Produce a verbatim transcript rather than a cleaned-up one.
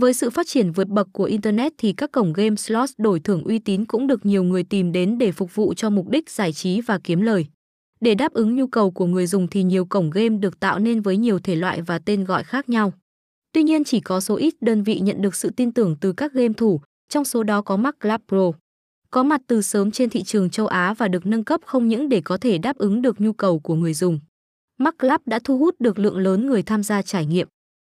Với sự phát triển vượt bậc của Internet thì các cổng game slot đổi thưởng uy tín cũng được nhiều người tìm đến để phục vụ cho mục đích giải trí và kiếm lời. Để đáp ứng nhu cầu của người dùng thì nhiều cổng game được tạo nên với nhiều thể loại và tên gọi khác nhau. Tuy nhiên chỉ có số ít đơn vị nhận được sự tin tưởng từ các game thủ, trong số đó có Max Club Pro. Có mặt từ sớm trên thị trường châu Á và được nâng cấp không những để có thể đáp ứng được nhu cầu của người dùng. Max Club đã thu hút được lượng lớn người tham gia trải nghiệm.